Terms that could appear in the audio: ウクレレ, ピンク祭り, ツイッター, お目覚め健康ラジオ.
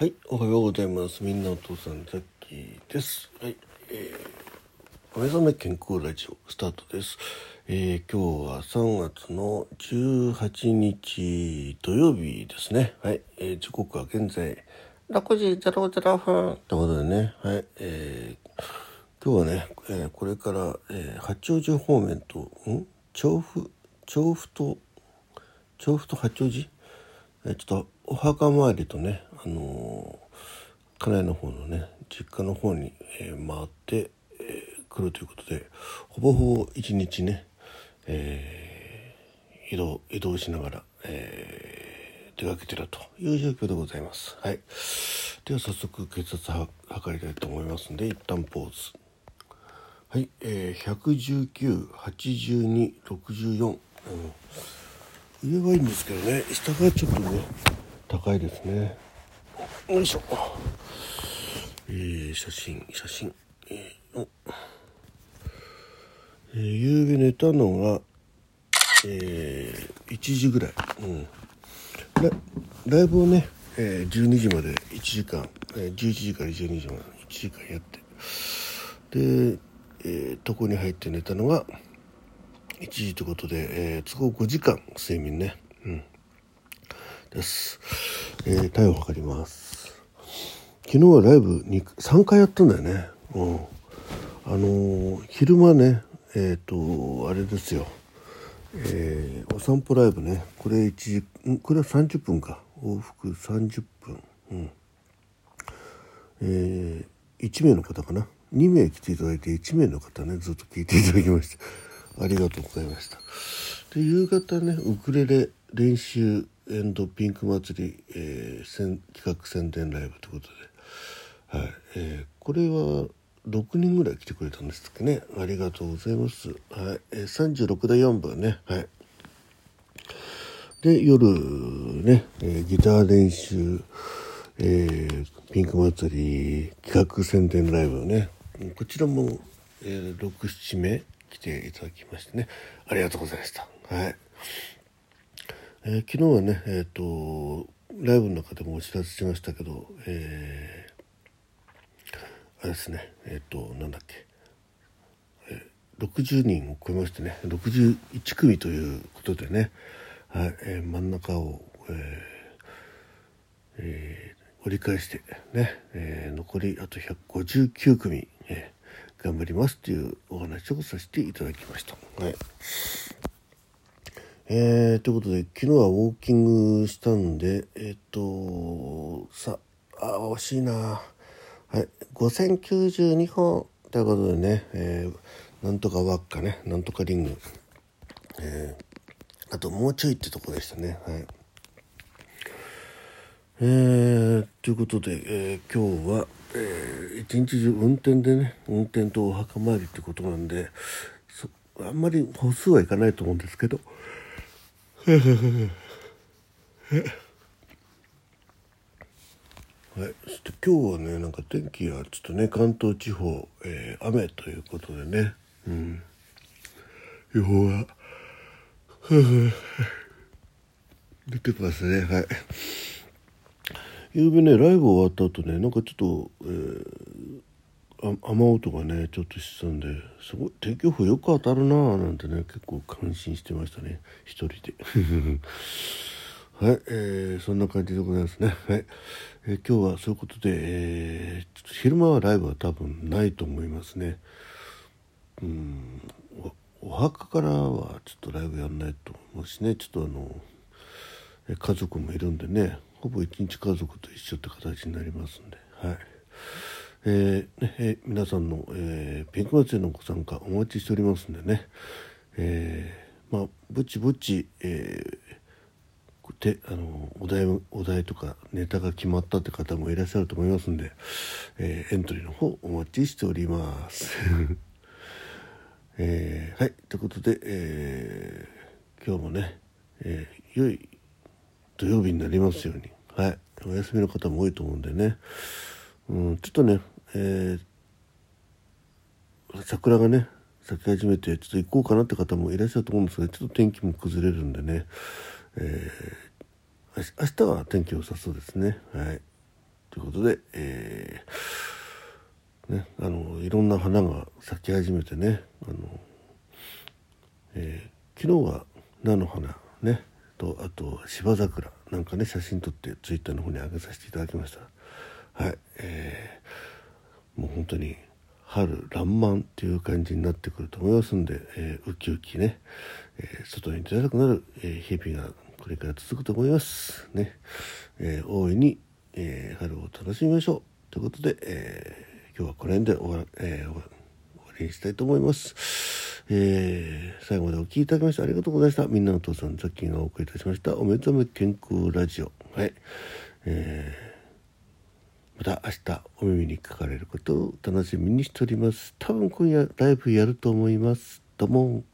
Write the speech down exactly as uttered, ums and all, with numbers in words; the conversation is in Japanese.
はい、おはようございます。みんなお父さんザッキーです。はい、えー、お目覚め健康ラジオスタートです。えー、今日はさんがつのじゅうはちにち土曜日ですね。はい、えー、時刻は現在ろくじぜろぜろふんってことでね。はい、えー、今日はね、えー、これから、えー、八王子方面とん調布調布と調布と八王子、えー、ちょっとお墓参りとね、あのー、家内の方のね実家の方に、えー、回って、えー、来るということで、ほぼほぼ一日ね、えー、移動移動しながら、えー、出かけてるという状況でございます。はい。では早速血圧は測りたいと思いますので、一旦ポーズ。はい、えー、ひゃくじゅうきゅう、はちじゅうに、ろくじゅうよん、うん、上はいいんですけどね、下がちょっとね高いですね。よいしょ、えー、写真写真、えーおえー、昨夜寝たのが、えー、いちじぐらい、うん、ラ, ライブをね、えー、じゅうにじまでいちじかん、えー、じゅういちじからじゅうにじまでいちじかんやってで、えー、床に入って寝たのがいちじということで、えー、都合ごじかん睡眠ね、うんです。えー、体温測ります。昨日はライブにさんかいやったんだよね。うん。あのー、昼間ね、えっと、あれですよ。えー、お散歩ライブね。これいちじ、んこれはさんじゅっぷんか。往復さんじゅっぷん。うん。えー、いち名の方かな。に名来ていただいて、いち名の方ね、ずっと聞いていただきました。ありがとうございました。で、夕方ね、ウクレレ練習エンドピンク祭り、えー、企画宣伝ライブということで、はい、えー、これはろくにんぐらい来てくれたんですけどね、ありがとうございます、はい、えー、さんじゅうろくだいよんぶんね、はい、で夜ね、えー、ギター練習、えー、ピンク祭り企画宣伝ライブね、こちらも、えー、ろく、ななめい来ていただきましてね、ありがとうございました、はい、えー、昨日はね、えっと、ライブの中でもお知らせしましたけど、えー、あれですね、えっと、なんだっけ、えー、ろくじゅうにんを超えましてね、ろくじゅういちくみということでね、はい、えー、真ん中を、えーえー、折り返してね、えー、残りあとひゃくごじゅうきゅうくみ、えー、頑張りますというお話をさせていただきました。はい。えー、ということで昨日はウォーキングしたんで、えっ、ー、とさあ惜しいな、はい、ごせんきゅうじゅうにほんということでね、えー、なんとか輪っかね、なんとかリング、えー、あともうちょいってとこでしたね、はい、えー、ということで、えー、今日は、えー、一日中運転でね、運転とお墓参りってことなんで、そあんまり歩数はいかないと思うんですけどはい、そして今日はね、なんか天気がちょっとね、関東地方、えー、雨ということでね、うん、予報は出てますね、はい。ゆうべね、ライブ終わった後ね、なんかちょっと、えーあ雨音がねちょっとしてたんで、すごい天気予報よく当たるなぁなんてね、結構感心してましたね、一人ではい、えー、そんな感じでございますね、はい、えー、今日はそういうことで、えー、ちょっと昼間はライブは多分ないと思いますね、うん、 お, お墓からはちょっとライブやんないと思うしね、ちょっとあの、えー、家族もいるんでね、ほぼ一日家族と一緒って形になりますんで、はい、えーねえー、皆さんの、えー、ピンク祭りのご参加お待ちしておりますんでね、えー、まあぼちぼち、えー、てあの お題、お題とかネタが決まったって方もいらっしゃると思いますんで、えー、エントリーの方お待ちしております、えー、はい、ということで、えー、今日もね、えー、良い土曜日になりますように、はい、お休みの方も多いと思うんでね、うん、ちょっとね、えー、桜がね咲き始めてちょっと行こうかなって方もいらっしゃると思うんですが、ちょっと天気も崩れるんでね、えー、明日は天気良さそうですね、はい、というということで、えーね、あのいろんな花が咲き始めてね、あの、えー、昨日は菜の花ねと、あと芝桜なんかね写真撮ってツイッターの方に上げさせていただきました。はい、えー、もう本当に春爛漫っていう感じになってくると思いますんで、えー、ウキウキね、えー、外に出たくなる、えー、日々がこれから続くと思いますね、えー、大いに、えー、春を楽しみましょうということで、えー、今日はこの辺で終わ、えー、終わりにしたいと思います、えー、最後までお聞きいただきましてありがとうございました。みんなの父さんザッキーがお送りいたしましたお目覚め健康ラジオ。はい、えーまた明日お耳にかかれることを楽しみにしております。多分今夜ライブやると思います。どうも。